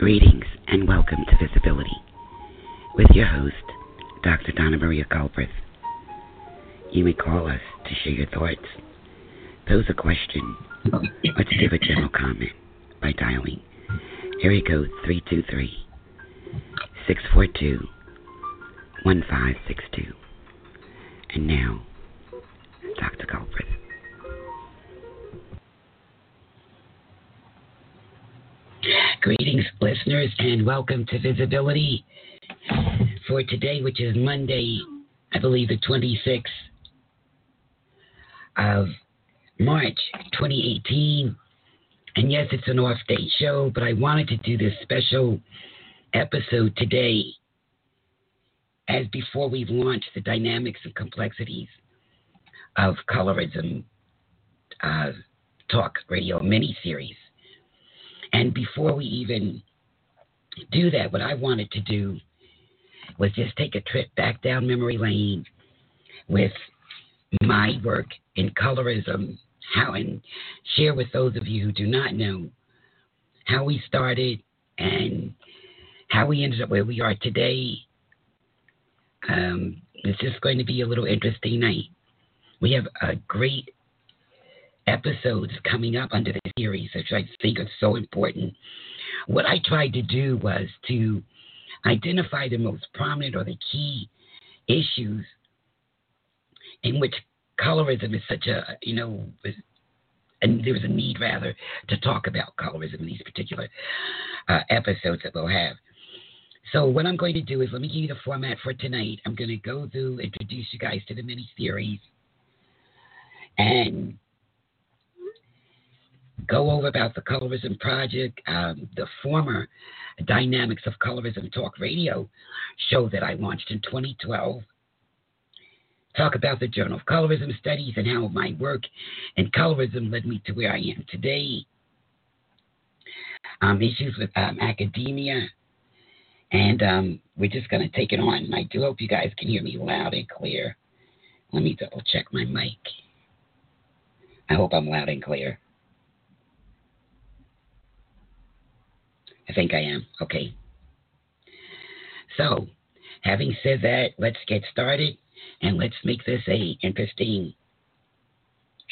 Greetings and welcome to Visibility with your host, Dr. Donna Maria Culbreth. You may call us to share your thoughts, pose a question, or to give a general comment by dialing area code 323-642-1562. And now, Dr. Culbreth. Greetings, listeners, and welcome to Visibility for today, which is Monday, I believe the 26th of March, 2018. And yes, it's an off-date show, but I wanted to do this special episode today, as before we launch the Dynamics and Complexities of Colorism Talk Radio mini-series. And before we even do that, what I wanted to do was just take a trip back down memory lane with my work in colorism, and share with those of you who do not know how we started and how we ended up where we are today. This is going to be a little interesting night. We have a great episodes coming up under the series, which I think is so important. What I tried to do was to identify the most prominent or the key issues in which colorism is such a, and there was a need rather to talk about colorism in these particular episodes that we'll have. So what I'm going to do is, let me give you the format for tonight. I'm going to go through, introduce you guys to the mini-series, and go over about the Colorism Project, the former Dynamics of Colorism Talk Radio show that I launched in 2012. Talk about the Journal of Colorism Studies and how my work in colorism led me to where I am today. Issues with academia. And we're just going to take it on. And I do hope you guys can hear me loud and clear. Let me double check my mic. I hope I'm loud and clear. I think I am. Okay. So, having said that, let's get started and let's make this an interesting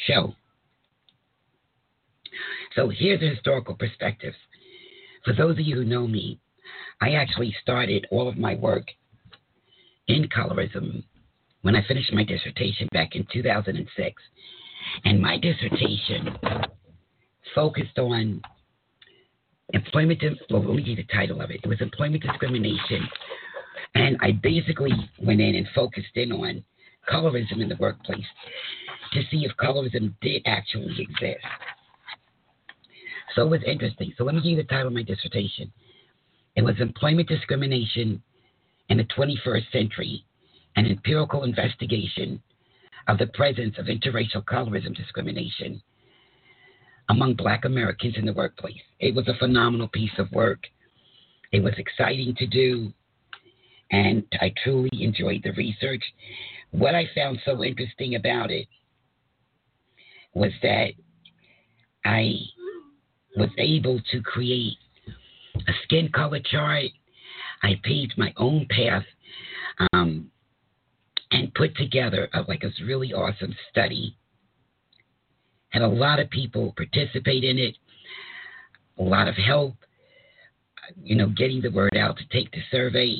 show. So, here's the historical perspective. For those of you who know me, I actually started all of my work in colorism when I finished my dissertation back in 2006. And my dissertation focused on let me give you the title of it. It was Employment Discrimination. And I basically went in and focused in on colorism in the workplace to see if colorism did actually exist. So it was interesting. So let me give you the title of my dissertation. It was Employment Discrimination in the 21st Century, an empirical investigation of the presence of interracial colorism discrimination among Black Americans in the workplace. It was a phenomenal piece of work. It was exciting to do, and I truly enjoyed the research. What I found so interesting about it was that I was able to create a skin color chart. I paved my own path and put together a really awesome study. Had a lot of people participate in it, a lot of help, getting the word out to take the survey.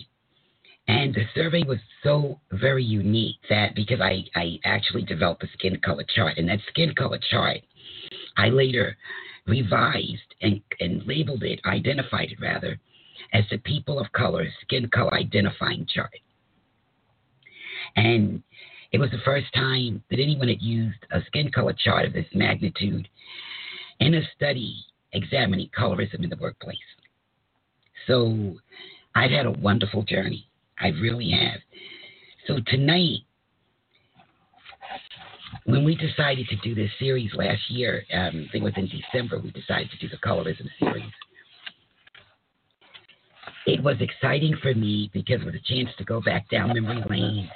And the survey was so very unique that because I actually developed a skin color chart. And that skin color chart, I later revised and labeled it, identified it rather, as the People of Color Skin Color Identifying Chart. And it was the first time that anyone had used a skin color chart of this magnitude in a study examining colorism in the workplace. So I've had a wonderful journey. I really have. So tonight, when we decided to do this series last year, I think it was in December, we decided to do the colorism series. It was exciting for me because it was a chance to go back down memory lane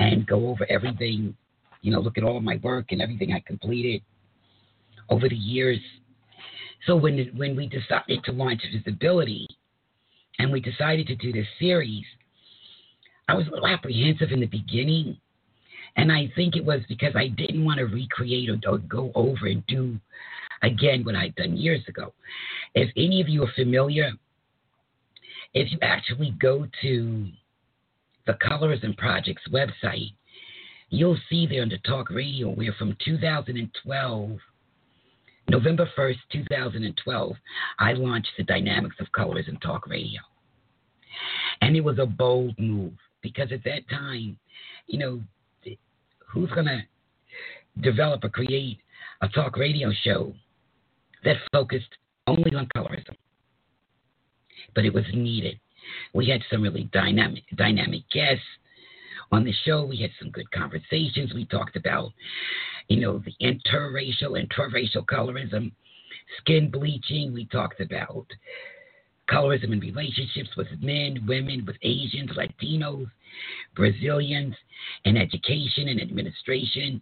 and go over everything, look at all of my work and everything I completed over the years. So when we decided to launch Visibility and we decided to do this series, I was a little apprehensive in the beginning. And I think it was because I didn't want to recreate or go over and do again what I'd done years ago. If any of you are familiar, if you actually go to the Colorism Project's website, you'll see there under Talk Radio where from 2012, November 1st, 2012, I launched the Dynamics of Colorism Talk Radio. And it was a bold move because at that time, you know, who's going to develop or create a talk radio show that focused only on colorism? But it was needed. We had some really dynamic guests on the show. We had some good conversations. We talked about, you know, the interracial and intraracial colorism, skin bleaching. We talked about colorism in relationships with men, women, with Asians, Latinos, Brazilians, and education and administration.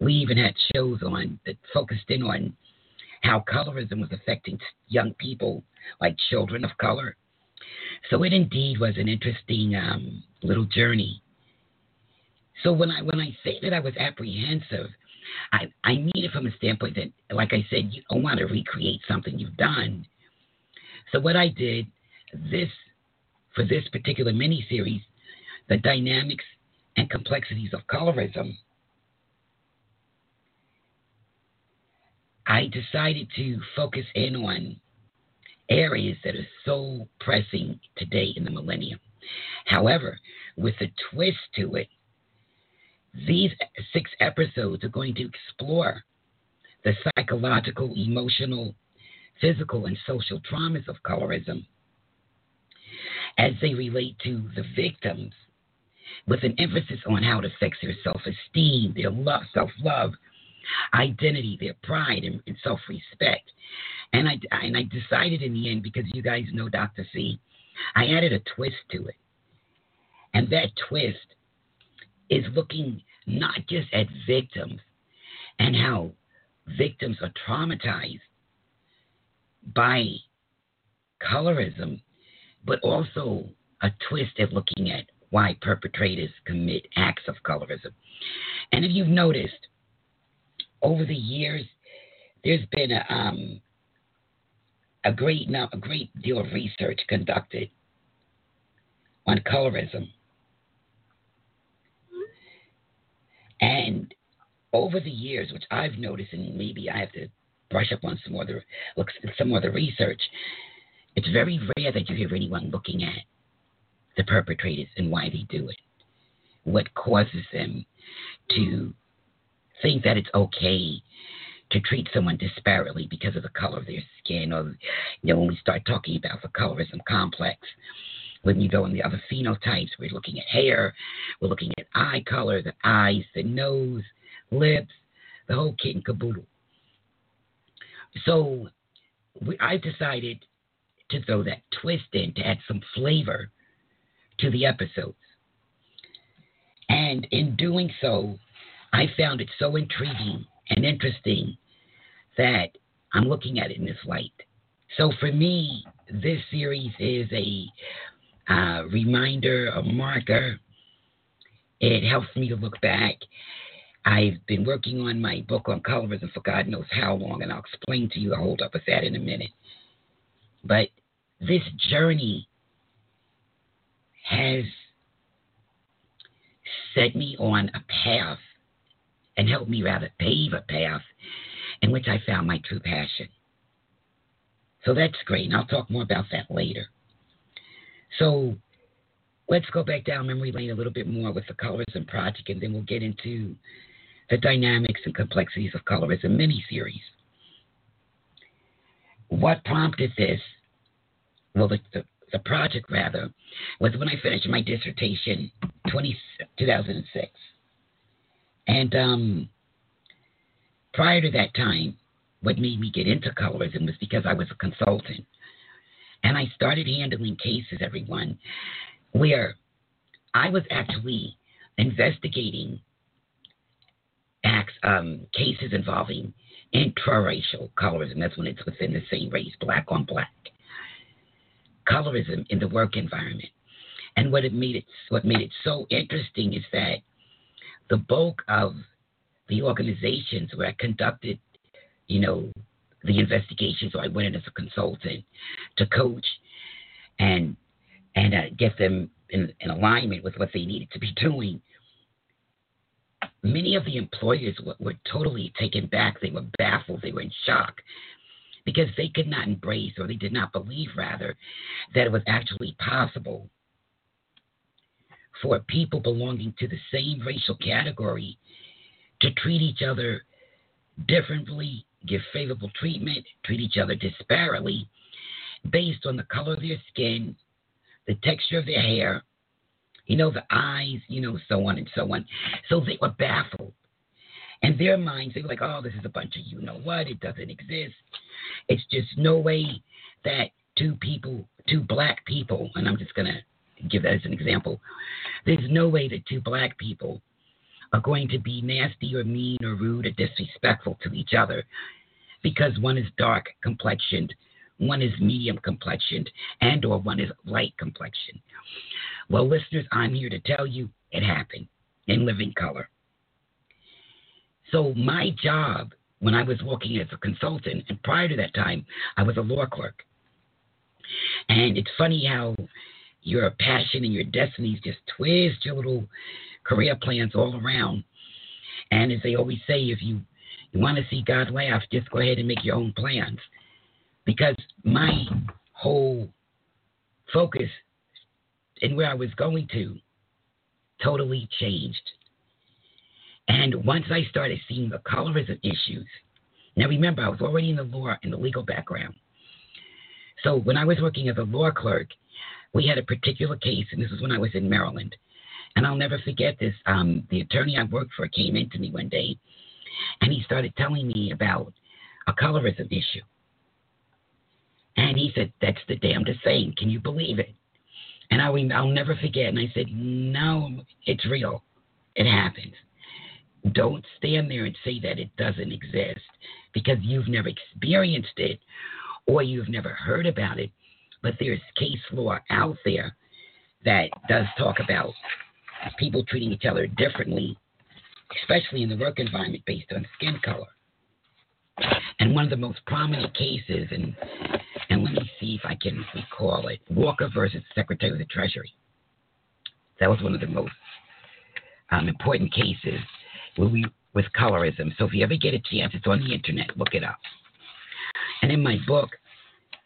We even had shows on that focused in on how colorism was affecting young people, like children of color. So it indeed was an interesting little journey. So when I say that I was apprehensive, I mean it from a standpoint that, like I said, you don't want to recreate something you've done. So what I did for this particular mini-series, The Dynamics and Complexities of Colorism, I decided to focus in on areas that are so pressing today in the millennium. However, with a twist to it, these 6 episodes are going to explore the psychological, emotional, physical and social traumas of colorism as they relate to the victims, with an emphasis on how it affects their self-esteem, their love, self-love, identity, their pride, and self-respect. And I decided in the end, because you guys know Dr. C, I added a twist to it. And that twist is looking not just at victims and how victims are traumatized by colorism, but also a twist at looking at why perpetrators commit acts of colorism. And if you've noticed, over the years, there's been a great deal of research conducted on colorism. And over the years, which I've noticed, and maybe I have to brush up on some other research, it's very rare that you hear anyone looking at the perpetrators and why they do it, what causes them to think that it's okay to treat someone disparately because of the color of their skin, or, you know, when we start talking about the colorism complex, when you go in the other phenotypes, we're looking at hair, we're looking at eye color, the eyes, the nose, lips, the whole kit and caboodle. So I decided to throw that twist in to add some flavor to the episodes. And in doing so, I found it so intriguing and interesting that I'm looking at it in this light. So for me, this series is a reminder, a marker. It helps me to look back. I've been working on my book on colorism for God knows how long, and I'll explain to you, I'll hold up with that in a minute. But this journey has set me on a path, and helped me rather pave a path in which I found my true passion. So that's great, and I'll talk more about that later. So let's go back down memory lane a little bit more with the Colorism Project, and then we'll get into the Dynamics and Complexities of Colorism miniseries. What prompted this? Well, the project, rather, was when I finished my dissertation in 2006. And prior to that time, what made me get into colorism was because I was a consultant. And I started handling cases, everyone, where I was actually investigating cases involving Intraracial colorism, that's when it's within the same race, black on black. Colorism in the work environment. And what made it so interesting is that the bulk of the organizations where I conducted, the investigations, or I went in as a consultant to coach and get them in alignment with what they needed to be doing, many of the employers were totally taken back. They were baffled. They were in shock because they could not embrace, or they did not believe, rather, that it was actually possible for people belonging to the same racial category to treat each other differently, give favorable treatment, treat each other disparately based on the color of their skin, the texture of their hair, the eyes, so on and so on. So they were baffled. In their minds, they were like, oh, this is a bunch of what, it doesn't exist. It's just no way that two black people, and I'm just going to give that as an example, there's no way that two black people are going to be nasty or mean or rude or disrespectful to each other because one is dark complexioned, one is medium complexioned, and or one is light complexioned. Well, listeners, I'm here to tell you it happened in living color. So my job when I was working as a consultant, and prior to that time, I was a law clerk. And it's funny how your passion and your destinies just twist your little career plans all around. And as they always say, if you want to see God laugh, just go ahead and make your own plans. Because my whole focus and where I was going to totally changed. And once I started seeing the colorism issues, now remember, I was already in the law, in the legal background. So when I was working as a law clerk, we had a particular case, and this was when I was in Maryland. And I'll never forget this. The attorney I worked for came in to me one day, and he started telling me about a colorism issue. And he said, that's the damnedest thing. Can you believe it? And I'll never forget. And I said, no, it's real. It happens. Don't stand there and say that it doesn't exist because you've never experienced it or you've never heard about it. But there's case law out there that does talk about people treating each other differently, especially in the work environment based on skin color. And one of the most prominent cases, and let me see if I can recall it, Walker versus Secretary of the Treasury. That was one of the most important cases with colorism. So if you ever get a chance, it's on the internet, look it up. And in my book,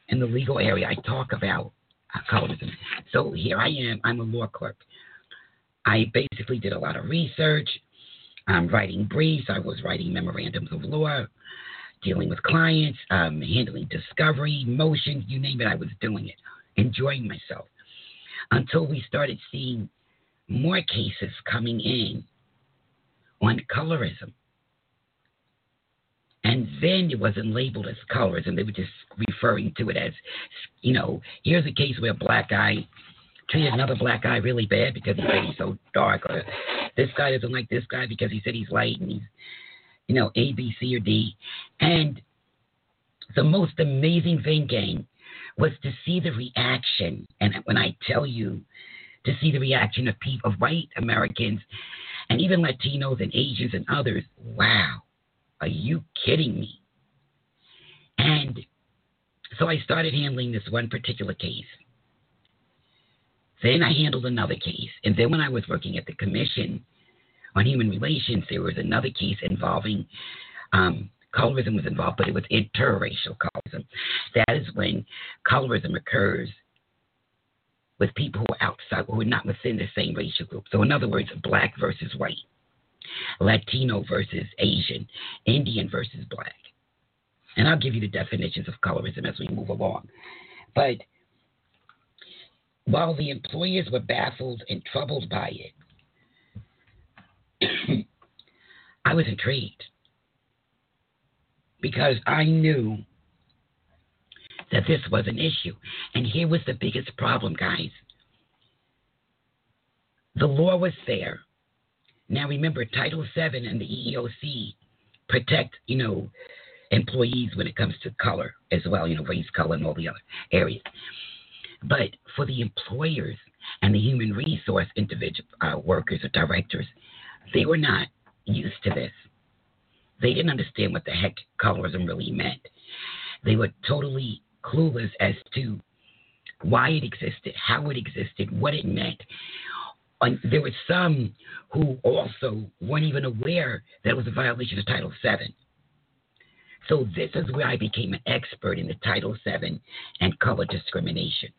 in the legal area, I talk about colorism. So here I am, I'm a law clerk. I basically did a lot of research. I'm writing briefs. I was writing memorandums of law, dealing with clients, handling discovery, motions, you name it, I was doing it, enjoying myself, until we started seeing more cases coming in on colorism. And then it wasn't labeled as colorism. They were just referring to it as, here's a case where a black guy treated another black guy really bad because he said he's so dark, or this guy doesn't like this guy because he said he's light and he's, A, B, C, or D. And the most amazing thing, gang, was to see the reaction. And when I tell you, to see the reaction of people, of white Americans and even Latinos and Asians and others, wow, are you kidding me? And so I started handling this one particular case. Then I handled another case. And then when I was working at the Commission on Human Relations, there was another case involving colorism was involved, but it was interracial colorism. That is when colorism occurs with people who are outside, who are not within the same racial group. So in other words, black versus white, Latino versus Asian, Indian versus black. And I'll give you the definitions of colorism as we move along. But while the employers were baffled and troubled by it, I was intrigued because I knew that this was an issue. And here was the biggest problem, guys. The law was there. Now remember, Title VII and the EEOC protect, employees when it comes to color as well, race, color, and all the other areas. But for the employers and the human resource individual workers or directors, they were not used to this. They didn't understand what the heck colorism really meant. They were totally clueless as to why it existed, how it existed, what it meant. And there were some who also weren't even aware that it was a violation of Title VII. So this is where I became an expert in the Title VII and color discrimination.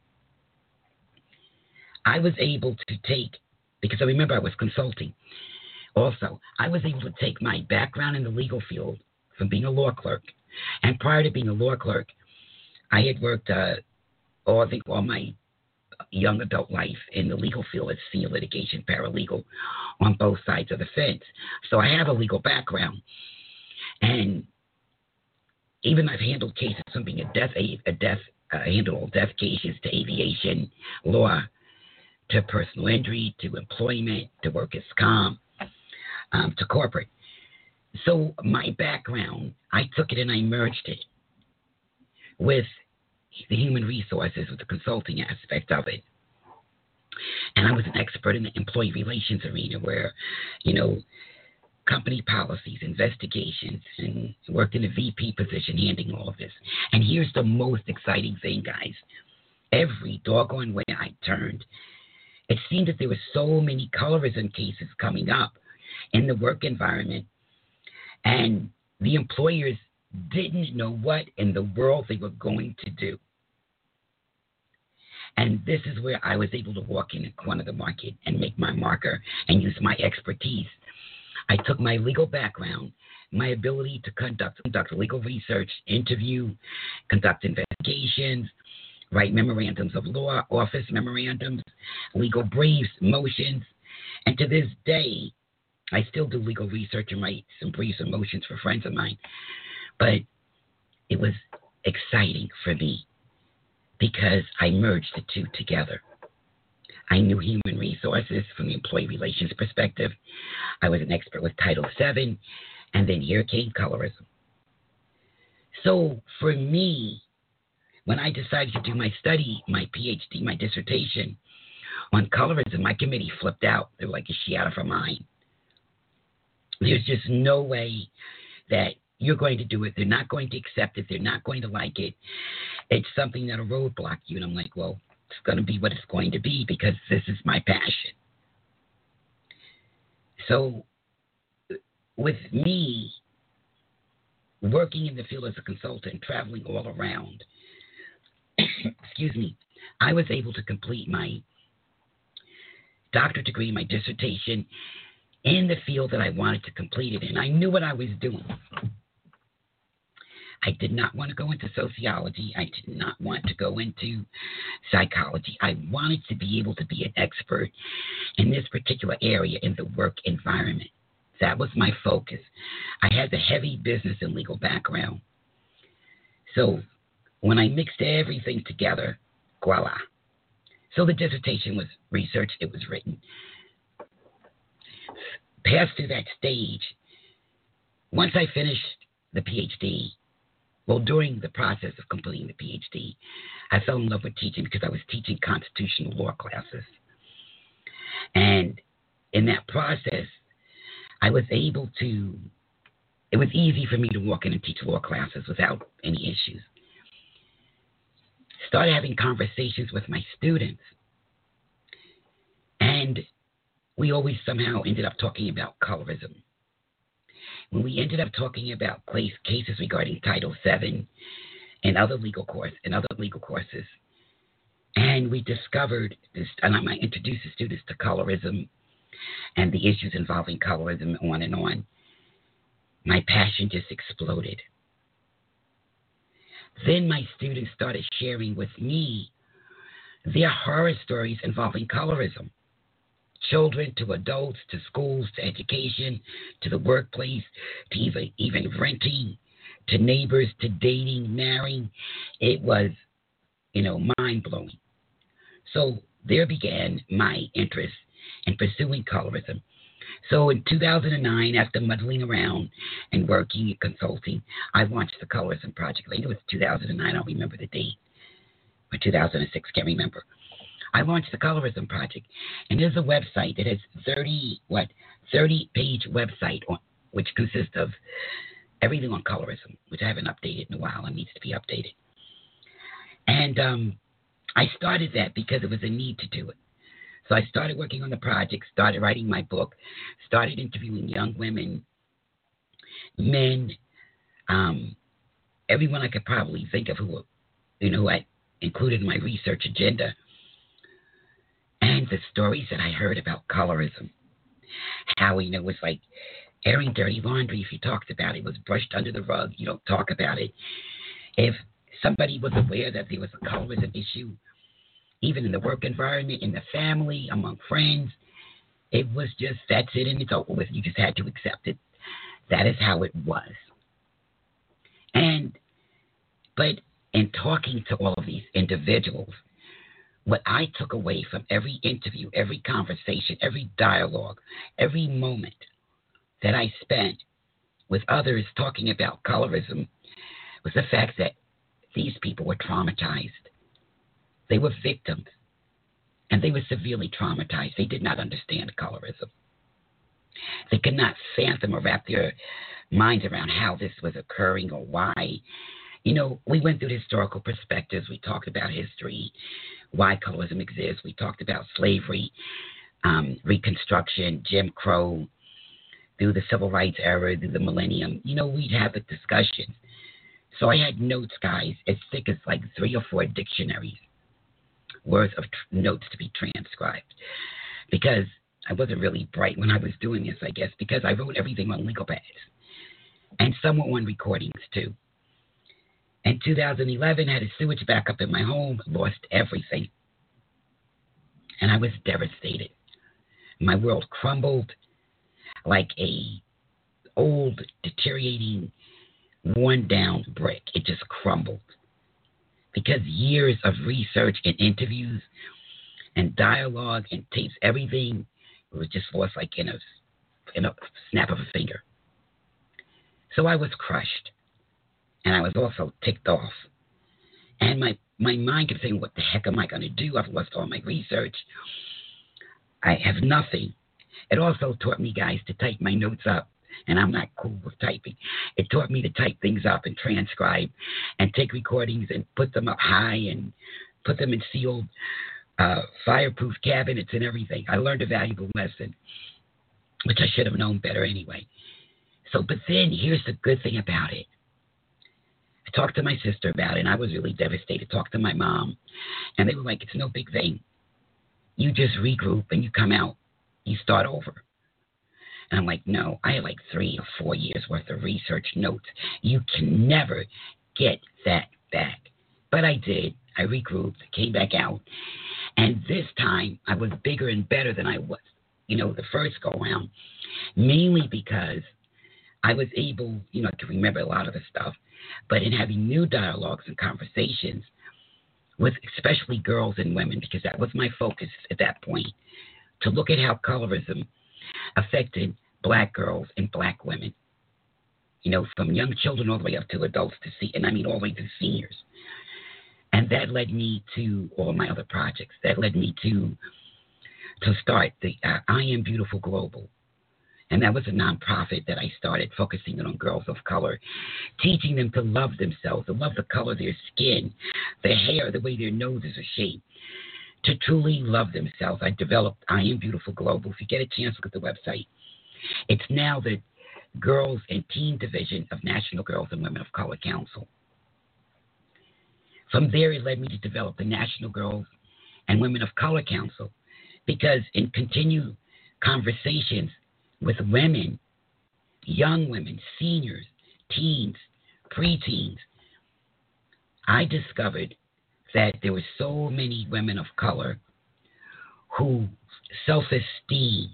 I was able to take, because I remember I was consulting also, I was able to take my background in the legal field from being a law clerk. And prior to being a law clerk, I had worked all my young adult life in the legal field as senior litigation paralegal on both sides of the fence. So I have a legal background. And even I've handled cases from being handled all death cases to aviation law, to personal injury, to employment, to workers' comp, to corporate. So my background, I took it and I merged it with the human resources, with the consulting aspect of it. And I was an expert in the employee relations arena where, company policies, investigations, and worked in a VP position handling all of this. And here's the most exciting thing, guys. Every doggone way I turned, it seemed that there were so many colorism cases coming up in the work environment, and the employers didn't know what in the world they were going to do. And this is where I was able to walk in the corner of the market and make my marker and use my expertise. I took my legal background, my ability to conduct legal research, interview, conduct investigations, write memorandums of law, office memorandums, legal briefs, motions. And to this day, I still do legal research and write some briefs and motions for friends of mine. But it was exciting for me because I merged the two together. I knew human resources from the employee relations perspective. I was an expert with Title VII, and then here came colorism. So for me, when I decided to do my study, my PhD, my dissertation on colorism, my committee flipped out. They were like, is she out of her mind? There's just no way that you're going to do it. They're not going to accept it. They're not going to like it. It's something that'll roadblock you. And I'm like, well, it's going to be what it's going to be because this is my passion. So with me working in the field as a consultant, traveling all around, excuse me, I was able to complete my doctorate degree, my dissertation in the field that I wanted to complete it in. I knew what I was doing. I did not want to go into sociology. I did not want to go into psychology. I wanted to be able to be an expert in this particular area in the work environment. That was my focus. I had the heavy business and legal background. So when I mixed everything together, voila. So the dissertation was researched. It was written. Passed through that stage. Once I finished the PhD, well, during the process of completing the PhD, I fell in love with teaching because I was teaching constitutional law classes. And in that process, it was easy for me to walk in and teach law classes without any issues. Started having conversations with my students. And we always somehow ended up talking about colorism. When we ended up talking about cases regarding Title VII and other legal courses, and we discovered this, and I might introduce the students to colorism and the issues involving colorism, on and on. My passion just exploded. Then my students started sharing with me their horror stories involving colorism. Children to adults, to schools, to education, to the workplace, to even renting, to neighbors, to dating, marrying. It was, mind-blowing. So there began my interest in pursuing colorism. So in 2009, after muddling around and working and consulting, I launched the Colorism Project. Later, it was 2009. I don't remember the date. Or 2006, can't remember. I launched the Colorism Project. And there's a website that has 30-page website, which consists of everything on colorism, which I haven't updated in a while and needs to be updated. And I started that because it was a need to do it. So I started working on the project, started writing my book, started interviewing young women, men, everyone I could probably think of who I included in my research agenda, and the stories that I heard about colorism, how, it was like airing dirty laundry. If you talked about it, it was brushed under the rug. You don't talk about it. If somebody was aware that there was a colorism issue, even in the work environment, in the family, among friends, it was just, that's it and it's over with. You just had to accept it. That is how it was. But in talking to all of these individuals, what I took away from every interview, every conversation, every dialogue, every moment that I spent with others talking about colorism was the fact that these people were traumatized. They were victims, and they were severely traumatized. They did not understand colorism. They could not fathom or wrap their minds around how this was occurring or why. We went through the historical perspectives. We talked about history, why colorism exists. We talked about slavery, Reconstruction, Jim Crow, through the Civil Rights era, through the millennium. We'd have a discussion. So I had notes, guys, as thick as like 3 or 4 dictionaries worth of notes to be transcribed, because I wasn't really bright when I was doing this, I guess, because I wrote everything on legal pads and some were on recordings too. In 2011, I had a sewage backup in my home, lost everything. And I was devastated. My world crumbled like a old, deteriorating, worn down brick. It just crumbled. Because years of research and interviews and dialogue and tapes, everything was just lost like in a snap of a finger. So I was crushed. And I was also ticked off. And my mind kept saying, what the heck am I going to do? I've lost all my research. I have nothing. It also taught me, guys, to type my notes up. And I'm not cool with typing. It taught me to type things up and transcribe and take recordings and put them up high and put them in sealed fireproof cabinets and everything. I learned a valuable lesson, which I should have known better anyway. But then here's the good thing about it. I talked to my sister about it, and I was really devastated. Talked to my mom, and they were like, it's no big thing. You just regroup and you come out. You start over. And I'm like, no, I had like 3 or 4 years worth of research notes. You can never get that back. But I did. I regrouped, came back out. And this time I was bigger and better than I was, the first go round, mainly because I was able, to remember a lot of the stuff. But in having new dialogues and conversations with especially girls and women, because that was my focus at that point, to look at how colorism affected black girls and black women, from young children all the way up to adults all the way to seniors. And that led me to all my other projects. That led me to start the I Am Beautiful Global. And that was a nonprofit that I started focusing on girls of color, teaching them to love themselves, to love the color of their skin, their hair, the way their noses are shaped, to truly love themselves. I developed I Am Beautiful Global. If you get a chance, look at the website. It's now the Girls and Teen Division of National Girls and Women of Color Council. From there, it led me to develop the National Girls and Women of Color Council, because in continued conversations with women, young women, seniors, teens, preteens, I discovered that there were so many women of color whose self-esteem,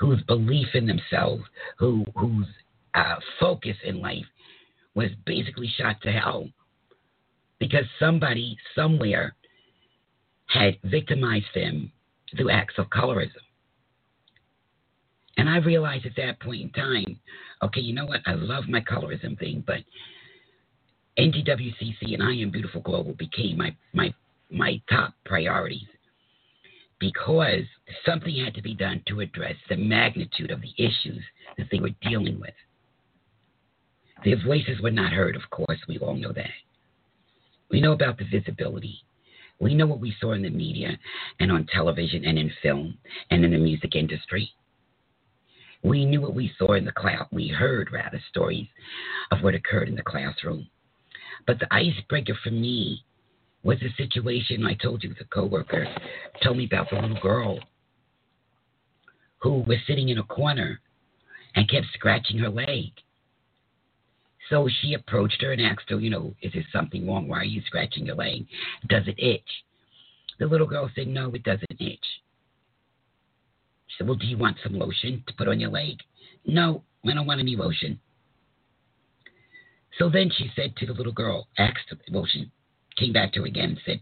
whose belief in themselves, whose focus in life was basically shot to hell because somebody somewhere had victimized them through acts of colorism. And I realized at that point in time, okay, you know what? I love my colorism thing, but NGWCC and I Am Beautiful Global became my top priorities because something had to be done to address the magnitude of the issues that they were dealing with. Their voices were not heard, of course. We all know that. We know about the visibility. We know what we saw in the media and on television and in film and in the music industry. We knew what we saw in the cloud. We heard, rather, stories of what occurred in the classroom. But the icebreaker for me was a situation I told you the coworker told me about the little girl who was sitting in a corner and kept scratching her leg. So she approached her and asked her, you know, is there something wrong? Why are you scratching your leg? Does it itch? The little girl said, no, it doesn't itch. She said, well, do you want some lotion to put on your leg? No, I don't want any lotion. So then she said to the little girl, she came back to her again and said,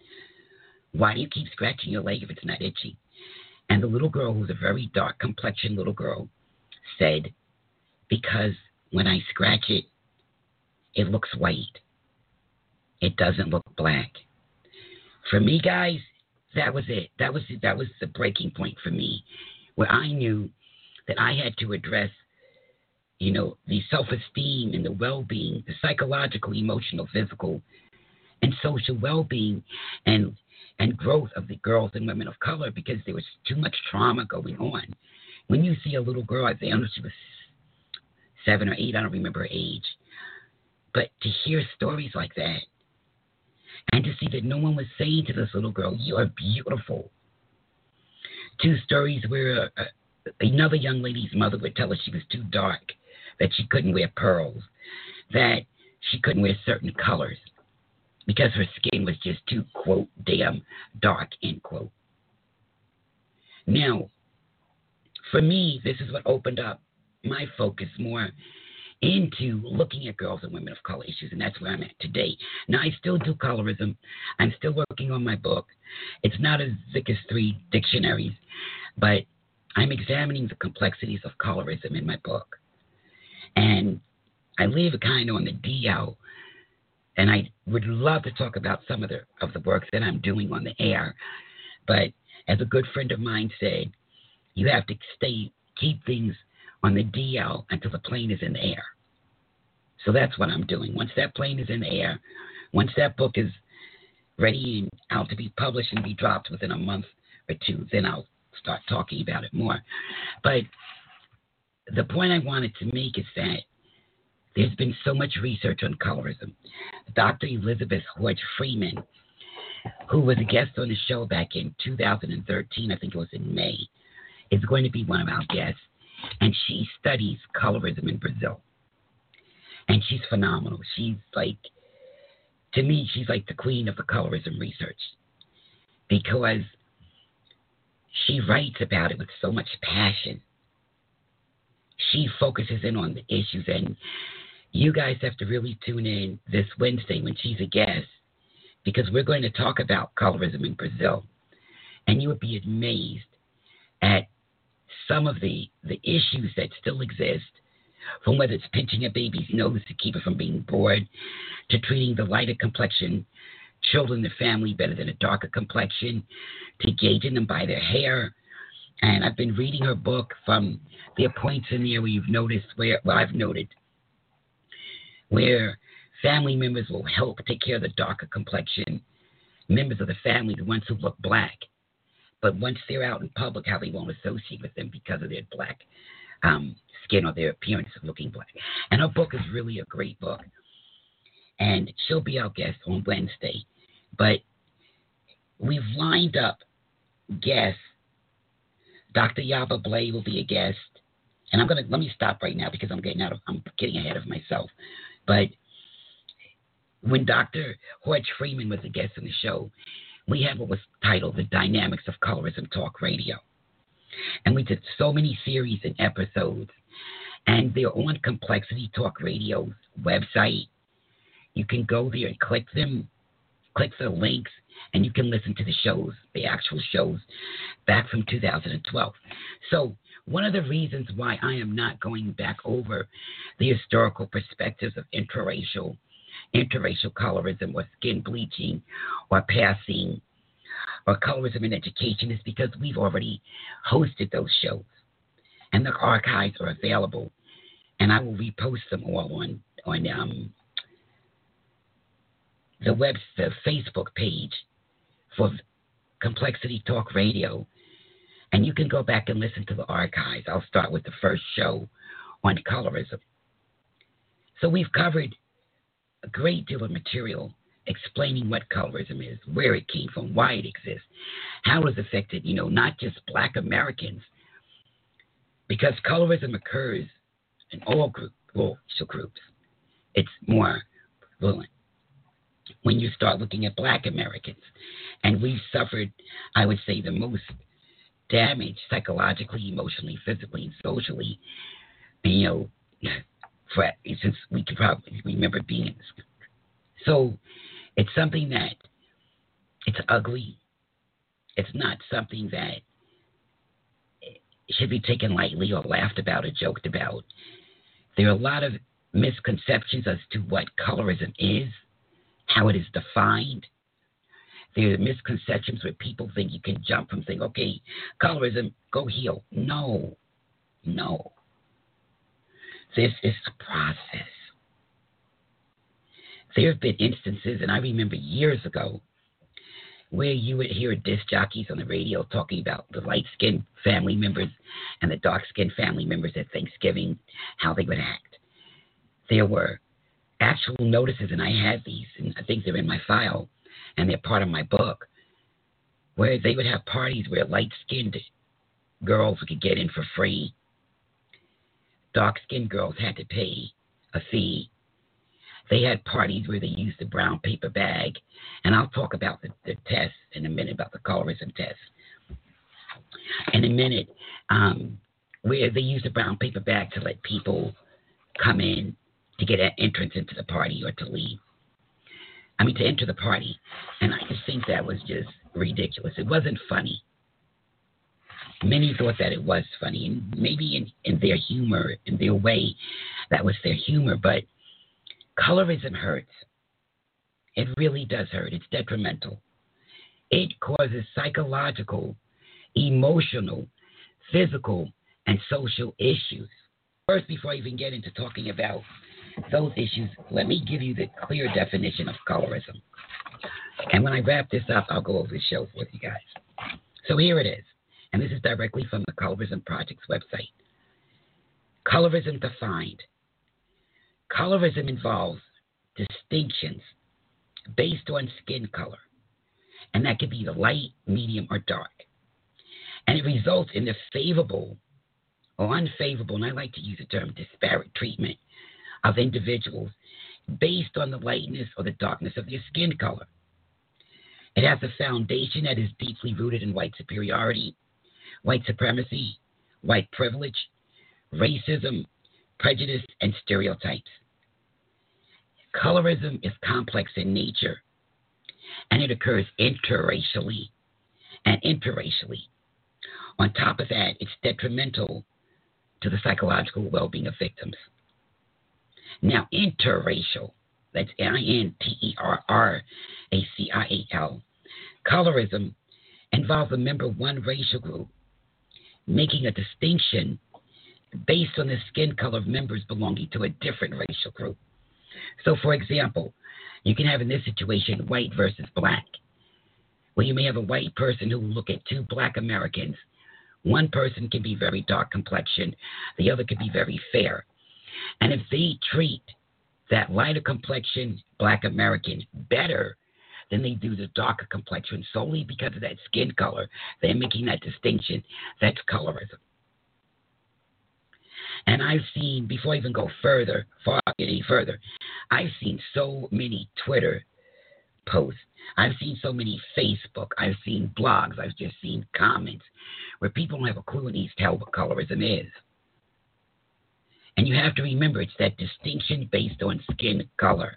why do you keep scratching your leg if it's not itchy? And the little girl, who's a very dark complexioned little girl, said, because when I scratch it, it looks white. It doesn't look black. For me, guys, that was it. That was the breaking point for me, where I knew that I had to address, you know, the self-esteem and the well-being, the psychological, emotional, physical, and social well-being and growth of the girls and women of color, because there was too much trauma going on. When you see a little girl, I think she was 7 or 8, I don't remember her age. But to hear stories like that and to see that no one was saying to this little girl, you are beautiful. Two stories where another young lady's mother would tell her she was too dark, that she couldn't wear pearls, that she couldn't wear certain colors because her skin was just too, quote, damn dark, end quote. Now, for me, this is what opened up my focus more into looking at girls and women of color issues, and that's where I'm at today. Now, I still do colorism. I'm still working on my book. It's not as thick as 3 dictionaries, but I'm examining the complexities of colorism in my book. And I leave it kind of on the DL, and I would love to talk about some of the work that I'm doing on the air, but as a good friend of mine said, you have to keep things on the DL until the plane is in the air. So that's what I'm doing. Once that plane is in the air, once that book is ready and out to be published and be dropped within a month or 2, then I'll start talking about it more. But the point I wanted to make is that there's been so much research on colorism. Dr. Elizabeth Hordge-Freeman, who was a guest on the show back in 2013, I think it was in May, is going to be one of our guests. And she studies colorism in Brazil. And she's phenomenal. She's like, to me, she's like the queen of the colorism research, because she writes about it with so much passion. She focuses in on the issues. And you guys have to really tune in this Wednesday when she's a guest, because we're going to talk about colorism in Brazil. And you would be amazed at some of the issues that still exist, from whether it's pinching a baby's nose to keep it from being bored, to treating the lighter complexion children in the family better than a darker complexion, to gauging them by their hair. And I've been reading her book. From there are points in there where you've noticed where family members will help take care of the darker complexion members of the family, the ones who look black. But once they're out in public, how they won't associate with them because of their black skin or their appearance of looking black. And her book is really a great book. And she'll be our guest on Wednesday. But we've lined up guests. Dr. Yaba Blay will be a guest. And let me stop right now because I'm getting ahead of myself. But when Dr. Hordge-Freeman was a guest on the show, we had what was titled The Dynamics of Colorism Talk Radio. And we did so many series and episodes. And they're on Complexity Talk Radio's website. You can go there and click them, click the links, and you can listen to the shows, the actual shows, back from 2012. So One of the reasons why I am not going back over the historical perspectives of interracial colorism or skin bleaching or passing or colorism in education is because we've already hosted those shows and the archives are available, and I will repost them all on the Facebook page for Complexity Talk Radio. And you can go back and listen to the archives. I'll start with the first show on colorism. So we've covered a great deal of material explaining what colorism is, where it came from, why it exists, how it has affected, not just Black Americans, because colorism occurs in all racial groups. It's more prevalent when you start looking at Black Americans. And we've suffered, I would say, the most damage psychologically, emotionally, physically, and socially, since we can probably remember being in this country. So it's something that it's ugly. It's not something that should be taken lightly or laughed about or joked about. There are a lot of misconceptions as to what colorism is, how it is defined. There are misconceptions where people think you can jump from saying, okay, colorism, go heal. No. This is a process. There have been instances, and I remember years ago, where you would hear disc jockeys on the radio talking about the light-skinned family members and the dark-skinned family members at Thanksgiving, how they would act. There were actual notices, and I had these, and I think they're in my file, and they're part of my book, where they would have parties where light-skinned girls could get in for free. Dark-skinned girls had to pay a fee. They had parties where they used the brown paper bag, and I'll talk about the test in a minute, about the colorism test. In a minute, where they used the brown paper bag to let people come in to get an entrance into the party or to leave. To enter the party. And I just think that was just ridiculous. It wasn't funny. Many thought that it was funny, and maybe in their humor, in their way, that was their humor. But colorism hurts. It really does hurt. It's detrimental. It causes psychological, emotional, physical, and social issues. First, before I even get into talking about those issues, let me give you the clear definition of colorism. And when I wrap this up, I'll go over the show with you guys. So here it is. And this is directly from the Colorism Project's website. Colorism defined. Colorism involves distinctions based on skin color, and that could be the light, medium, or dark. And it results in the favorable or unfavorable, and I like to use the term disparate treatment of individuals based on the lightness or the darkness of their skin color. It has a foundation that is deeply rooted in white superiority, white supremacy, white privilege, racism, prejudice, and stereotypes. Colorism is complex in nature, and it occurs interracially. On top of that, it's detrimental to the psychological well-being of victims. Now, interracial, that's interracial, colorism involves a member of one racial group making a distinction based on the skin color of members belonging to a different racial group. So, for example, you can have in this situation white versus black, where you may have a white person who will look at two black Americans. One person can be very dark complexion, the other can be very fair. And if they treat that lighter complexion black American better than they do the darker complexion solely because of that skin color, they're making that distinction. That's colorism. And I've seen, before I even go further, I've seen so many Twitter posts. I've seen so many Facebook. I've seen blogs. I've just seen comments where people don't have a clue in hell what colorism is. And you have to remember, it's that distinction based on skin color.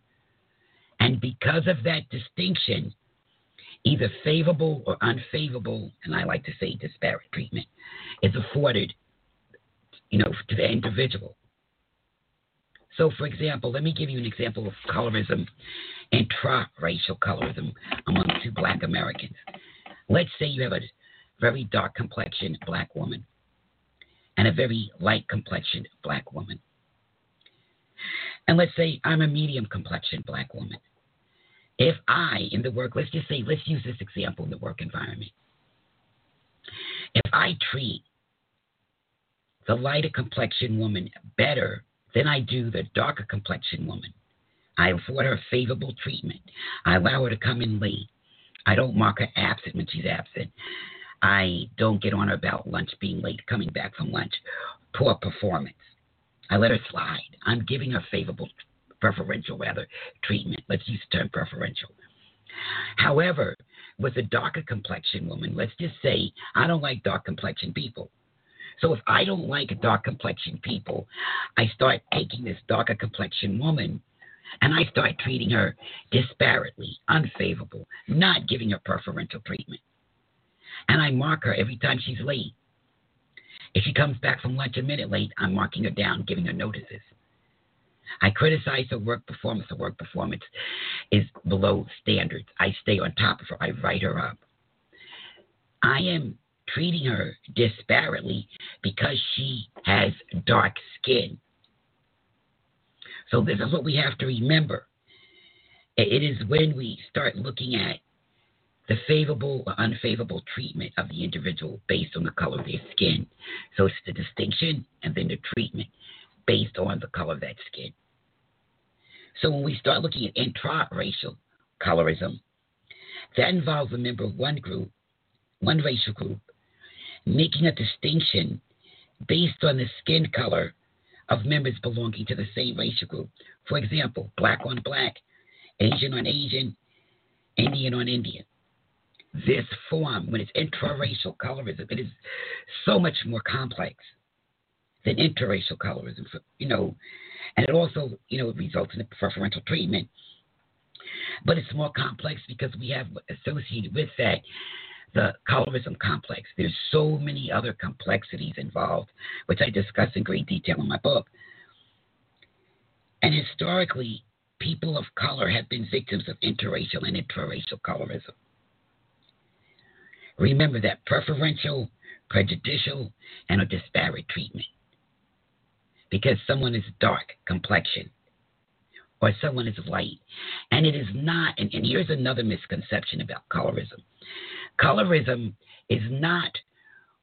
And because of that distinction, either favorable or unfavorable, and I like to say disparate treatment, is afforded to the individual. So, for example, let me give you an example of colorism, intra-racial colorism among two black Americans. Let's say you have a very dark complexioned black woman and a very light complexioned black woman. And let's say I'm a medium complexioned black woman. If I, in the work, let's use this example in the work environment. If I treat the lighter complexioned woman better than I do the darker complexioned woman, I afford her favorable treatment. I allow her to come in late. I don't mark her absent when she's absent. I don't get on her about lunch being late, coming back from lunch. Poor performance. I let her slide. I'm giving her favorable, preferential treatment. Let's use the term preferential. However, with a darker complexion woman, let's just say I don't like dark complexion people. So if I don't like dark complexion people, I start taking this darker complexion woman and I start treating her disparately, unfavorable, not giving her preferential treatment. And I mark her every time she's late. If she comes back from lunch a minute late, I'm marking her down, giving her notices. I criticize her work performance. Her work performance is below standards. I stay on top of her. I write her up. I am treating her disparately because she has dark skin. So this is what we have to remember. It is when we start looking at the favorable or unfavorable treatment of the individual based on the color of their skin. So it's the distinction and then the treatment based on the color of that skin. So when we start looking at intra-racial colorism, that involves a member of one group, one racial group, making a distinction based on the skin color of members belonging to the same racial group. For example, black on black, Asian on Asian, Indian on Indian. This form, when it's intraracial colorism, it is so much more complex than interracial colorism, and it also, results in a preferential treatment. But it's more complex because we have associated with that the colorism complex. There's so many other complexities involved, which I discuss in great detail in my book. And historically, people of color have been victims of interracial and intraracial colorism. Remember that preferential, prejudicial, and a disparate treatment. Because someone is dark complexion or someone is light. And it is not, and here's another misconception about colorism. Colorism is not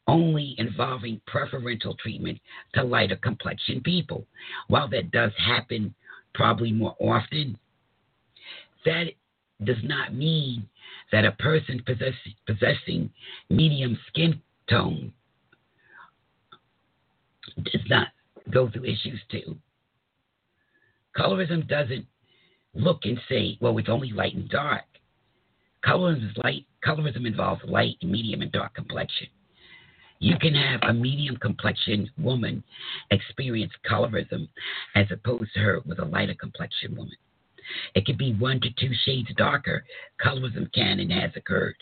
only involving preferential treatment to lighter complexion people. While that does happen probably more often, that does not mean that a person possessing medium skin tone does not go through issues too. Colorism doesn't look and say, well, it's only light and dark. Colorism is light. Colorism involves light, medium, and dark complexion. You can have a medium complexion woman experience colorism as opposed to her with a lighter complexion woman. It could be 1 to 2 shades darker. Colorism can and has occurred.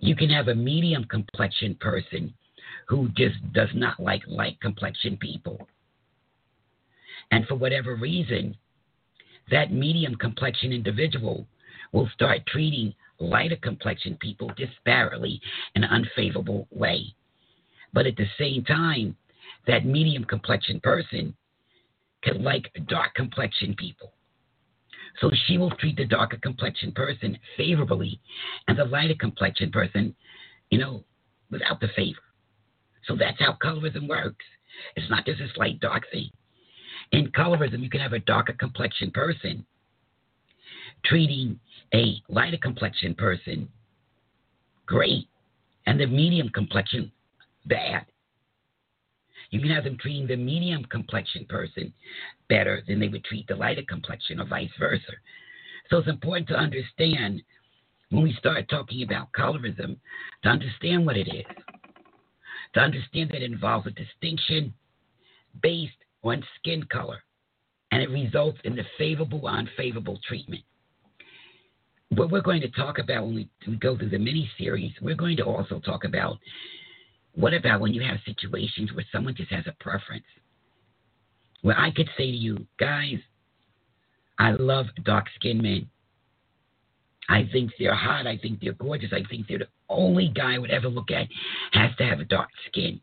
You can have a medium complexion person who just does not like light complexion people. And for whatever reason, that medium complexion individual will start treating lighter complexion people disparately in an unfavorable way. But at the same time, that medium complexion person can like dark complexion people. So she will treat the darker complexion person favorably and the lighter complexion person, without the favor. So that's how colorism works. It's not just a slight dark thing. In colorism, you can have a darker complexion person treating a lighter complexion person great and the medium complexion bad. You can have them treating the medium complexion person better than they would treat the lighter complexion or vice versa. So it's important to understand when we start talking about colorism, to understand what it is, to understand that it involves a distinction based on skin color, and it results in the favorable or unfavorable treatment. What we're going to talk about when we go through the mini-series, we're going to also talk about What about when you have situations where someone just has a preference? Where I could say to you, guys, I love dark-skinned men. I think they're hot. I think they're gorgeous. I think they're the only guy I would ever look at has to have a dark skin.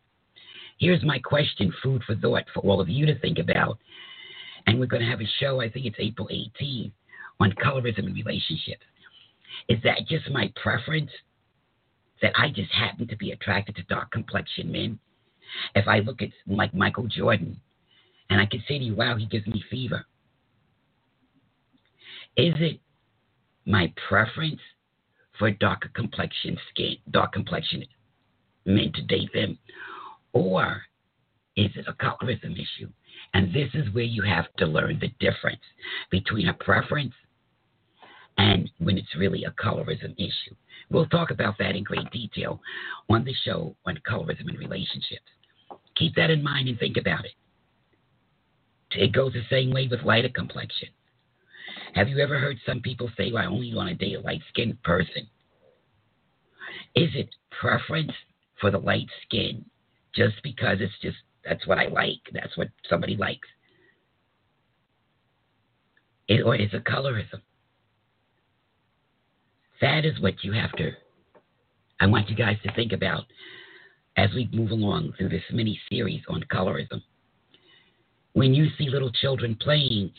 Here's my question, food for thought for all of you to think about. And we're going to have a show, I think it's April 18th, on colorism and relationships. Is that just my preference that I just happen to be attracted to dark complexion men? If I look at like Michael Jordan and I can say to you, wow, he gives me fever. Is it my preference for darker complexion skin, dark complexion men to date them? Or is it a colorism issue? And this is where you have to learn the difference between a preference and when it's really a colorism issue. We'll talk about that in great detail on the show on colorism and relationships. Keep that in mind and think about it. It goes the same way with lighter complexion. Have you ever heard some people say, well, I only want to date a light-skinned person? Is it preference for the light skin just because it's just, that's what I like, that's what somebody likes? Or is it colorism? That is what you have to, I want you guys to think about as we move along through this mini-series on colorism. When you see little children playing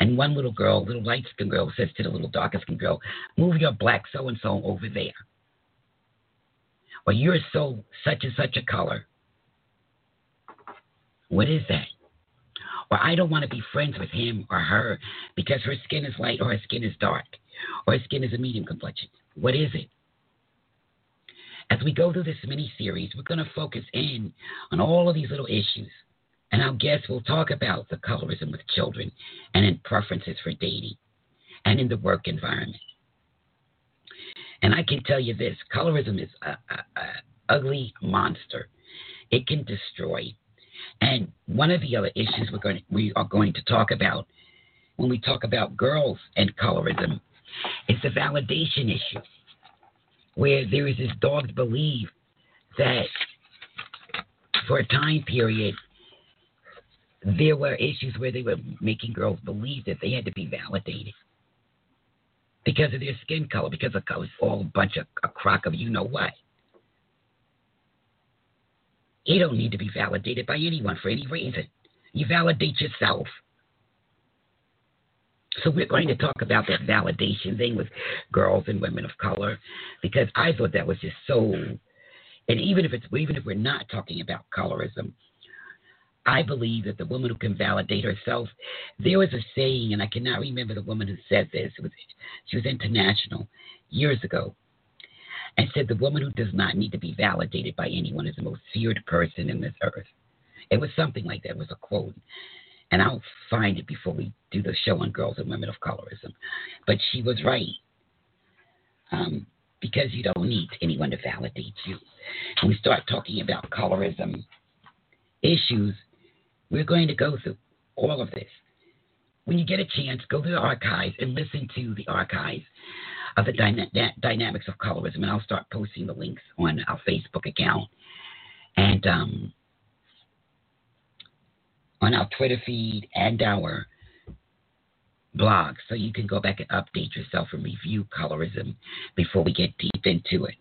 and one little girl, little light-skinned girl says to the little dark-skinned girl, move your black so-and-so over there. Or you're so such and such a color. What is that? Or I don't want to be friends with him or her because her skin is light or her skin is dark or her skin is a medium complexion. What is it? As we go through this mini-series, we're going to focus in on all of these little issues. And our guests will talk about the colorism with children and in preferences for dating and in the work environment. And I can tell you this, colorism is an ugly monster. It can destroy. And one of the other issues we are going to talk about when we talk about girls and colorism is the validation issue, where there is this dogged belief that for a time period, there were issues where they were making girls believe that they had to be validated because of their skin color, because of color, all a bunch of a crock of you know what. You don't need to be validated by anyone for any reason. You validate yourself. So we're going to talk about that validation thing with girls and women of color because I thought that was just so. And even if we're not talking about colorism. I believe that the woman who can validate herself, there was a saying, and I cannot remember the woman who said this. She was international years ago and said the woman who does not need to be validated by anyone is the most feared person in this earth. It was something like that. It was a quote. And I'll find it before we do the show on girls and women of colorism. But she was right because you don't need anyone to validate you. When we start talking about colorism issues, we're going to go through all of this. When you get a chance, go to the archives and listen to the archives of the dynamics of colorism. And I'll start posting the links on our Facebook account and on our Twitter feed and our blog. So you can go back and update yourself and review colorism before we get deep into it.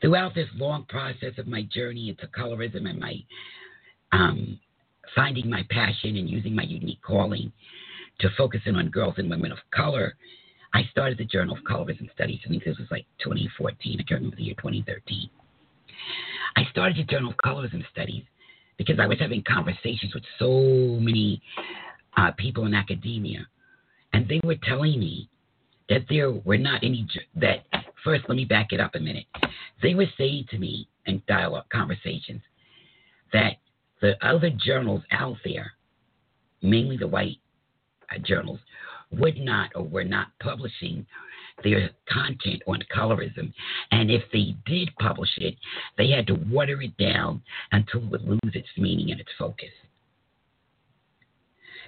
Throughout this long process of my journey into colorism and my finding my passion and using my unique calling to focus in on girls and women of color, I started the Journal of Colorism Studies. I think this was like 2014. I can't remember the year, 2013. I started the Journal of Colorism Studies because I was having conversations with so many people in academia, and they were telling me that there were not any that. First, let me back it up a minute. They were saying to me in dialogue conversations that the other journals out there, mainly the white journals, would not or were not publishing their content on colorism. And if they did publish it, they had to water it down until it would lose its meaning and its focus.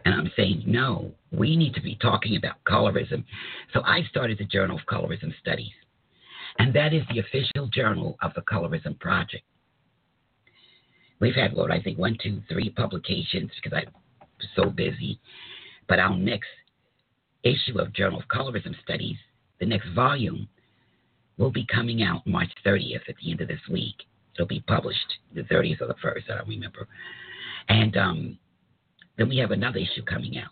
And I'm saying, no, we need to be talking about colorism. So I started the Journal of Colorism Studies. and that is the official journal of the Colorism Project. We've had, Lord, I think 1, 2, 3 publications because I'm so busy. But our next issue of Journal of Colorism Studies, the next volume, will be coming out March 30th at the end of this week. It'll be published the 30th or the 1st, I don't remember. And then we have another issue coming out,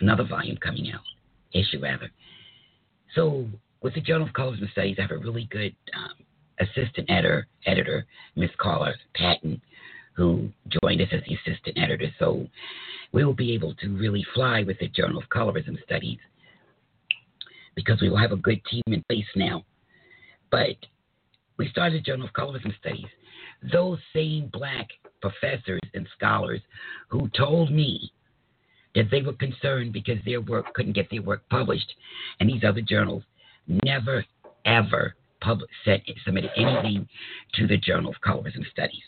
another volume coming out, issue rather. So with the Journal of Colorism Studies, I have a really good assistant editor, Ms. Carla Patton, who joined us as the assistant editor. So we will be able to really fly with the Journal of Colorism Studies because we will have a good team in place now. But we started the Journal of Colorism Studies. Those same black professors and scholars who told me that they were concerned because their work couldn't get their work published, and these other journals never, ever submitted anything to the Journal of Colorism Studies.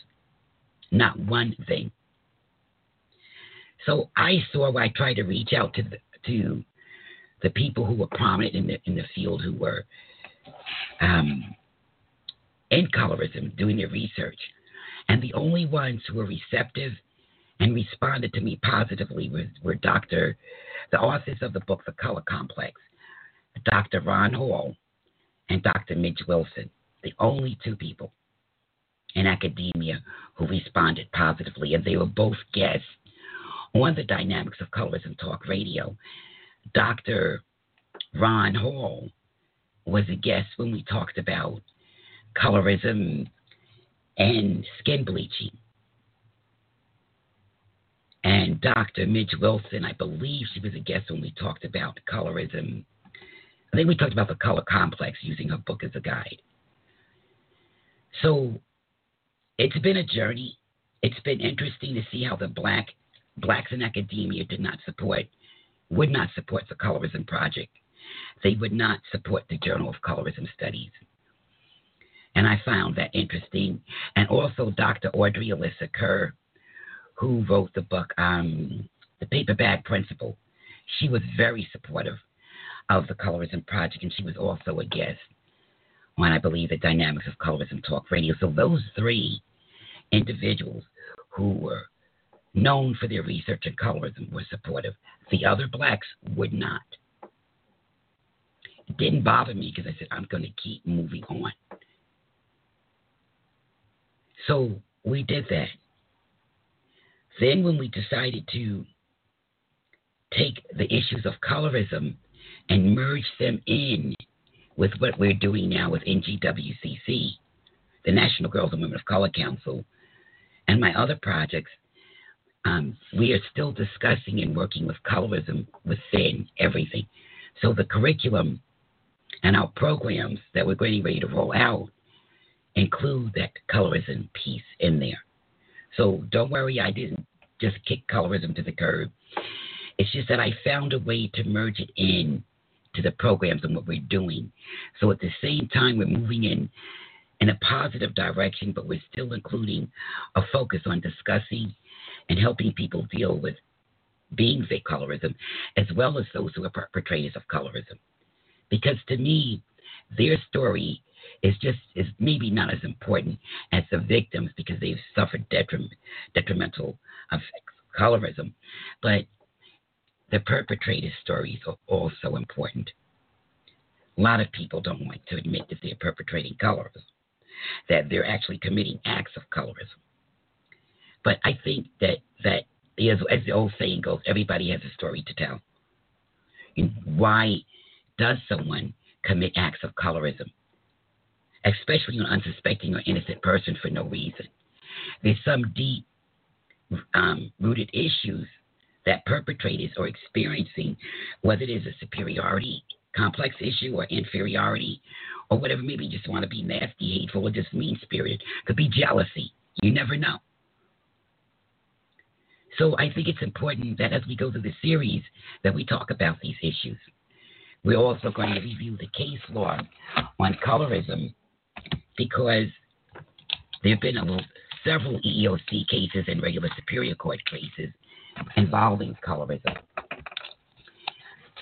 Not one thing. So I saw where I tried to reach out to the people who were prominent in the field, who were in colorism doing their research. And the only ones who were receptive and responded to me positively were the authors of the book, The Color Complex, Dr. Ron Hall and Dr. Midge Wilson, the only two people in academia who responded positively. And they were both guests on the Dynamics of Colorism Talk Radio. Dr. Ron Hall was a guest when we talked about colorism and skin bleaching. And Dr. Midge Wilson, I believe she was a guest when we talked about colorism. I think we talked about The Color Complex using her book as a guide. So it's been a journey. It's been interesting to see how the blacks in academia would not support the Colorism Project. They would not support the Journal of Colorism Studies. And I found that interesting. And also Dr. Audrey Alyssa Kerr, who wrote the book, The Paper Bag Principle. She was very supportive of the Colorism Project, and she was also a guest on, I believe, the Dynamics of Colorism Talk Radio. So those three individuals who were known for their research in colorism were supportive. The other blacks would not. It didn't bother me because I said, I'm going to keep moving on. So we did that. Then when we decided to take the issues of colorism and merge them in with what we're doing now with NGWCC, the National Girls and Women of Color Council, and my other projects, we are still discussing and working with colorism within everything. So the curriculum and our programs that we're getting ready to roll out include that colorism piece in there. So don't worry, I didn't just kick colorism to the curb. It's just that I found a way to merge it in to the programs and what we're doing. So at the same time, we're moving in a positive direction, but we're still including a focus on discussing and helping people deal with being fake colorism, as well as those who are perpetrators of colorism. Because to me, their story is maybe not as important as the victims, because they've suffered detrimental effects of colorism. But the perpetrator stories are also important. A lot of people don't want to admit that they're perpetrating colorism, that they're actually committing acts of colorism. But I think that is, as the old saying goes, everybody has a story to tell. And why does someone commit acts of colorism, especially an unsuspecting or innocent person, for no reason? There's some deep rooted issues that perpetrators are experiencing, whether it is a superiority complex issue or inferiority or whatever. Maybe you just want to be nasty, hateful, or just mean-spirited. Could be jealousy. You never know. So I think it's important that as we go through the series that we talk about these issues. We're also going to review the case law on colorism, because there have been several EEOC cases and regular superior court cases involving colorism.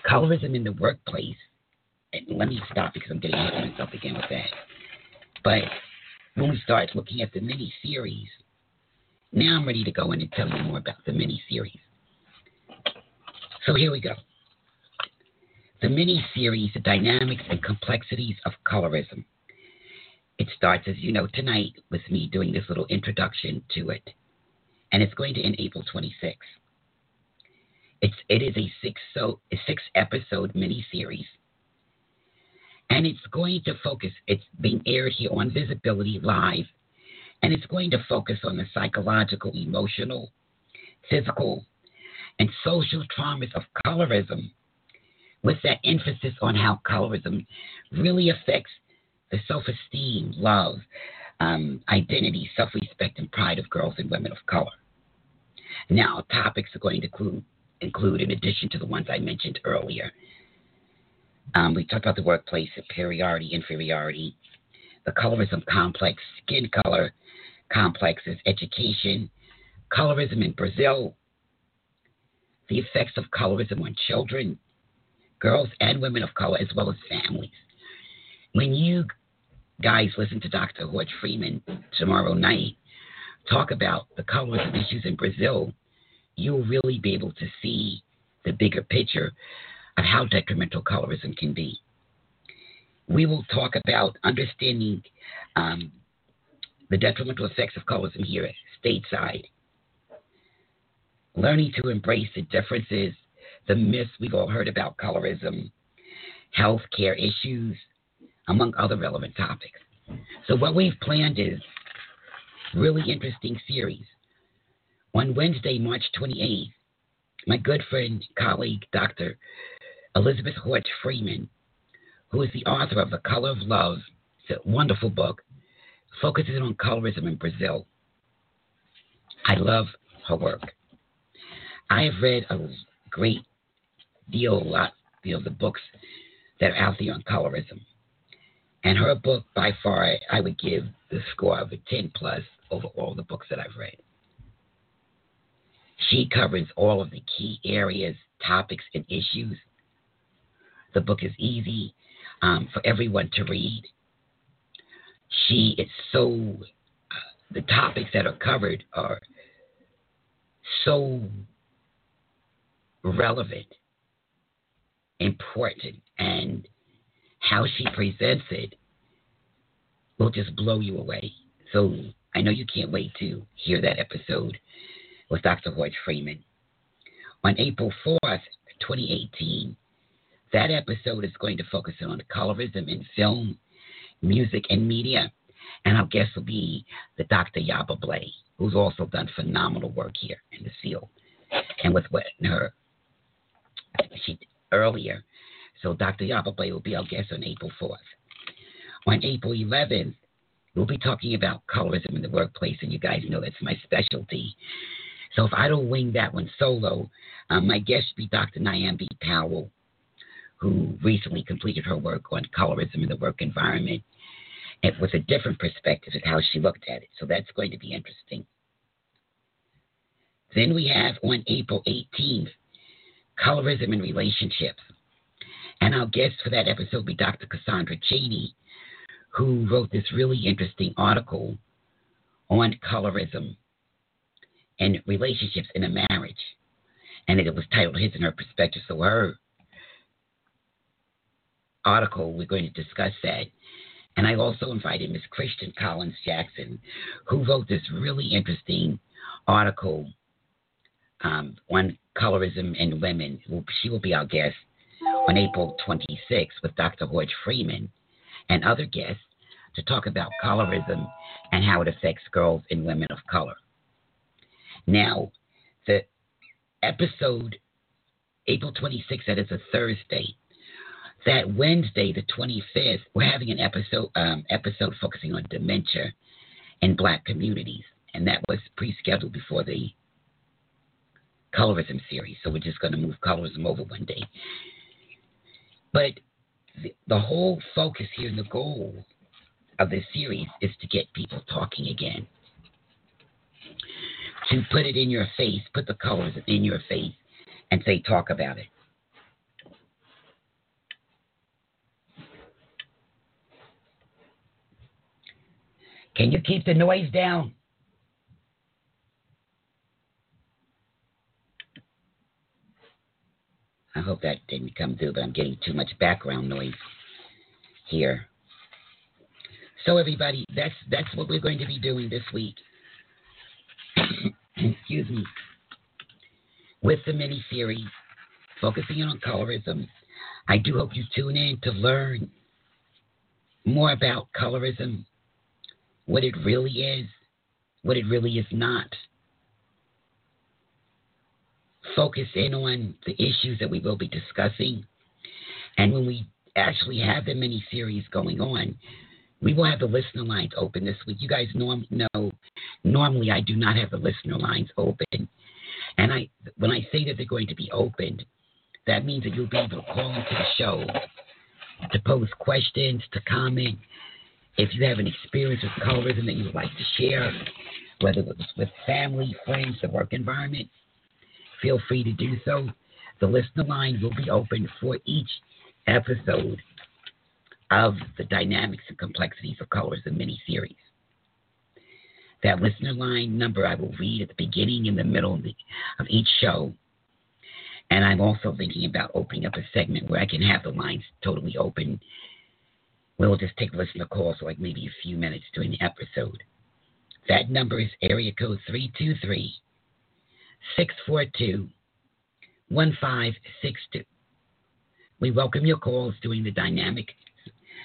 Colorism in the workplace let me stop because I'm getting ahead of myself again with that. But when we start looking at the mini-series, now I'm ready to go in and tell you more about the mini-series. So here we go. The mini-series, The Dynamics and Complexities of Colorism. It starts, as you know, tonight with me doing this little introduction to it. And it's going to end April 26th. It is a six-episode miniseries. And it's going to focus, it's being aired here on Visibility Live. And it's going to focus on the psychological, emotional, physical, and social traumas of colorism, with that emphasis on how colorism really affects the self-esteem, love, identity, self-respect, and pride of girls and women of color. Now, topics are going to include, in addition to the ones I mentioned earlier, we talked about the workplace, superiority, inferiority, the colorism complex, skin color complexes, education, colorism in Brazil, the effects of colorism on children, girls and women of color, as well as families. When you guys listen to Dr. Hordge-Freeman tomorrow night talk about the colorism issues in Brazil, you'll really be able to see the bigger picture of how detrimental colorism can be. We will talk about understanding the detrimental effects of colorism here stateside, learning to embrace the differences, the myths we've all heard about colorism, healthcare issues, among other relevant topics. So what we've planned is a really interesting series. On Wednesday, March 28th, my good friend, colleague, Dr. Elizabeth Hordge-Freeman, who is the author of The Color of Love, it's a wonderful book, focuses on colorism in Brazil. I love her work. I have read a great deal, the books that are out there on colorism. And her book, by far, I would give the score of a 10+ over all the books that I've read. She covers all of the key areas, topics, and issues. The book is easy for everyone to read. The topics that are covered are so relevant, important, and how she presents it will just blow you away. So I know you can't wait to hear that episode with Dr. Hordge-Freeman. On April 4th, 2018, that episode is going to focus on colorism in film, music, and media. And our guest will be the Dr. Yaba Blay, who's also done phenomenal work here in the field. And with her earlier, so Dr. Yaba Blay will be our guest on April 4th. On April 11th, we'll be talking about colorism in the workplace, and you guys know that's my specialty. So if I don't wing that one solo, my guest should be Dr. Nyambi Powell, who recently completed her work on colorism in the work environment, and with a different perspective of how she looked at it. So that's going to be interesting. Then we have on April 18th, Colorism in Relationships. And our guest for that episode will be Dr. Cassandra Cheney, who wrote this really interesting article on colorism and relationships in a marriage. And it was titled His and Her Perspective. So her article, we're going to discuss that. And I also invited Ms. Christian Collins-Jackson, who wrote this really interesting article on colorism and women. She will be our guest on April 26th with Dr. Hordge-Freeman and other guests to talk about colorism and how it affects girls and women of color. Now, the episode, April 26th, that is a Thursday. That Wednesday, the 25th, we're having an episode focusing on dementia in Black communities. And that was pre-scheduled before the colorism series. So we're just going to move colorism over one day. But the whole focus here and the goal of this series is to get people talking again. To put it in your face, put the colorism in your face and say, talk about it. Can you keep the noise down? I hope that didn't come through, but I'm getting too much background noise here. So everybody, that's what we're going to be doing this week. Excuse me. With the mini-series, focusing on colorism. I do hope you tune in to learn more about colorism, what it really is, what it really is not. Focus in on the issues that we will be discussing. And when we actually have the mini-series going on, we will have the listener lines open this week. You guys know normally I do not have the listener lines open. And when I say that they're going to be opened, that means that you'll be able to call into the show, to pose questions, to comment. If you have an experience with colorism that you would like to share, whether it was with family, friends, the work environment, feel free to do so. The listener line will be open for each episode of the Dynamics and Complexities of Colorism miniseries. That listener line number I will read at the beginning and the middle of each show. And I'm also thinking about opening up a segment where I can have the lines totally open. We'll just take listener calls for like maybe a few minutes during the episode. That number is area code 323-642-1562. We welcome your calls during the Dynamics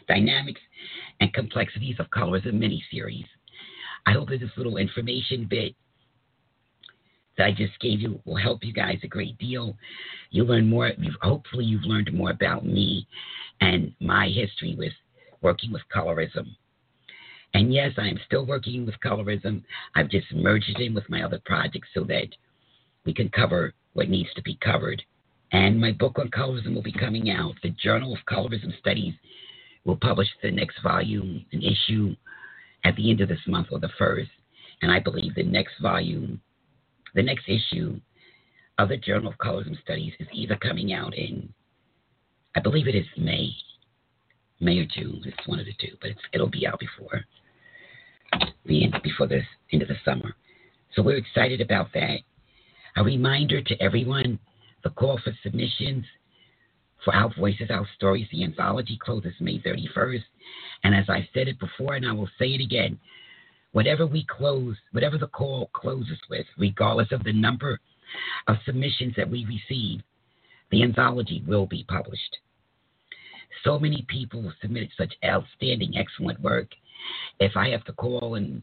and Complexities of Colorism miniseries. I hope that this little information bit that I just gave you will help you guys a great deal. You'll learn more. Hopefully you've learned more about me and my history with working with colorism. And yes, I am still working with colorism. I've just merged it in with my other projects so that we can cover what needs to be covered. And my book on colorism will be coming out. The Journal of Colorism Studies will publish the next volume, an issue, at the end of this month or the first. And I believe the next volume, the next issue of the Journal of Colorism Studies is either coming out in, I believe it is May or June. It's one of the two, but it'll be out before the end of the summer. So we're excited about that. A reminder to everyone, the call for submissions for Our Voices, Our Stories, the anthology closes May 31st. And as I said it before, and I will say it again, whatever the call closes with, regardless of the number of submissions that we receive, the anthology will be published. So many people submitted such outstanding, excellent work. If I have to call and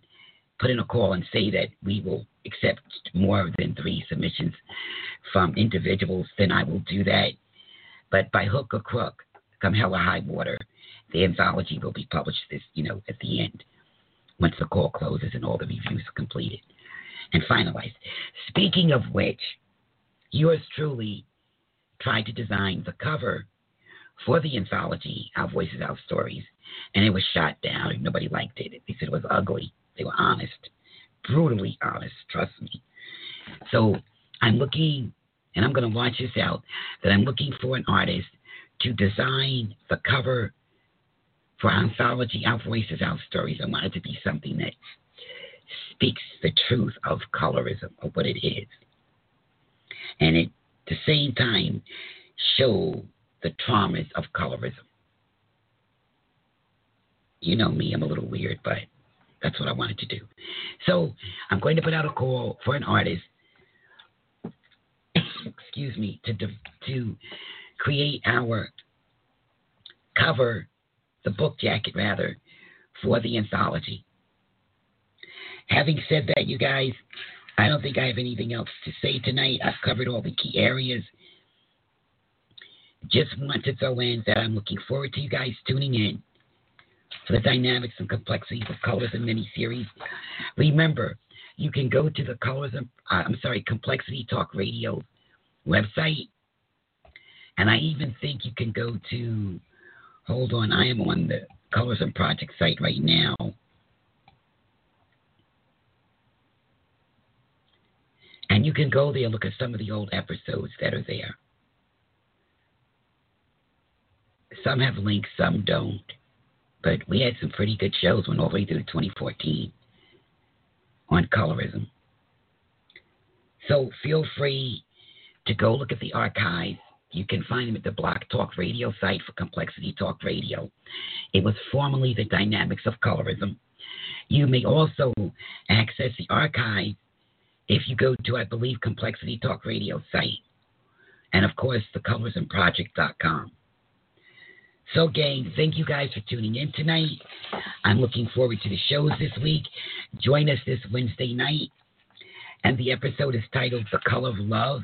put in a call and say that we will accept more than 3 submissions from individuals, then I will do that. But by hook or crook, come hell or high water, the anthology will be published at the end, once the call closes and all the reviews are completed and finalized. Speaking of which, yours truly tried to design the cover for the anthology, Our Voices, Our Stories, and it was shot down. Nobody liked it. They said it was ugly. They were honest, brutally honest, trust me. So I'm looking, and I'm going to launch this out, that I'm looking for an artist to design the cover for our anthology, Our Voices, Our Stories. I want it to be something that speaks the truth of colorism, of what it is. And at the same time, show the traumas of colorism. You know me, I'm a little weird, but that's what I wanted to do. So I'm going to put out a call for an artist, excuse me, to create our cover, the book jacket rather, for the anthology. Having said that, you guys, I don't think I have anything else to say tonight. I've covered all the key areas. Just want to throw in that I'm looking forward to you guys tuning in for the Dynamics and Complexities of Colorism miniseries. Remember, you can go to the Complexity Talk Radio website. And I even think you can go to, hold on, I am on the Colorism Project site right now. And you can go there, look at some of the old episodes that are there. Some have links, some don't. but we had some pretty good shows when all the way through 2014 on colorism. So feel free to go look at the archives. You can find them at the Block Talk Radio site for Complexity Talk Radio. It was formerly the Dynamics of Colorism. You may also access the archive if you go to, I believe, Complexity Talk Radio site. And, of course, thecolorismproject.com. So, gang, thank you guys for tuning in tonight. I'm looking forward to the shows this week. Join us this Wednesday night. And the episode is titled The Color of Love.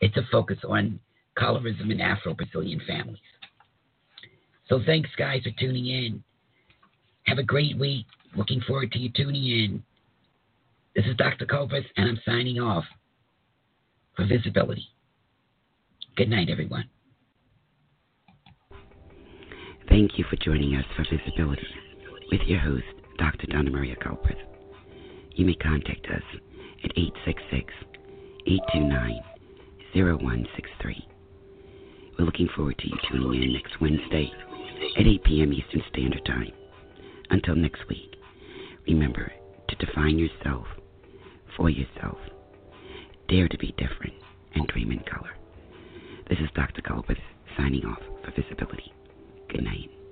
It's a focus on colorism in Afro-Brazilian families. So thanks, guys, for tuning in. Have a great week. Looking forward to you tuning in. This is Dr. Culbreth, and I'm signing off for Visibility. Good night, everyone. Thank you for joining us for Visibility with your host, Dr. Donna Maria Culbreth. You may contact us at 866-829-0163. We're looking forward to you tuning in next Wednesday at 8 p.m. Eastern Standard Time. Until next week, remember to define yourself for yourself. Dare to be different and dream in color. This is Dr. Culbreth signing off for Visibility. Good night.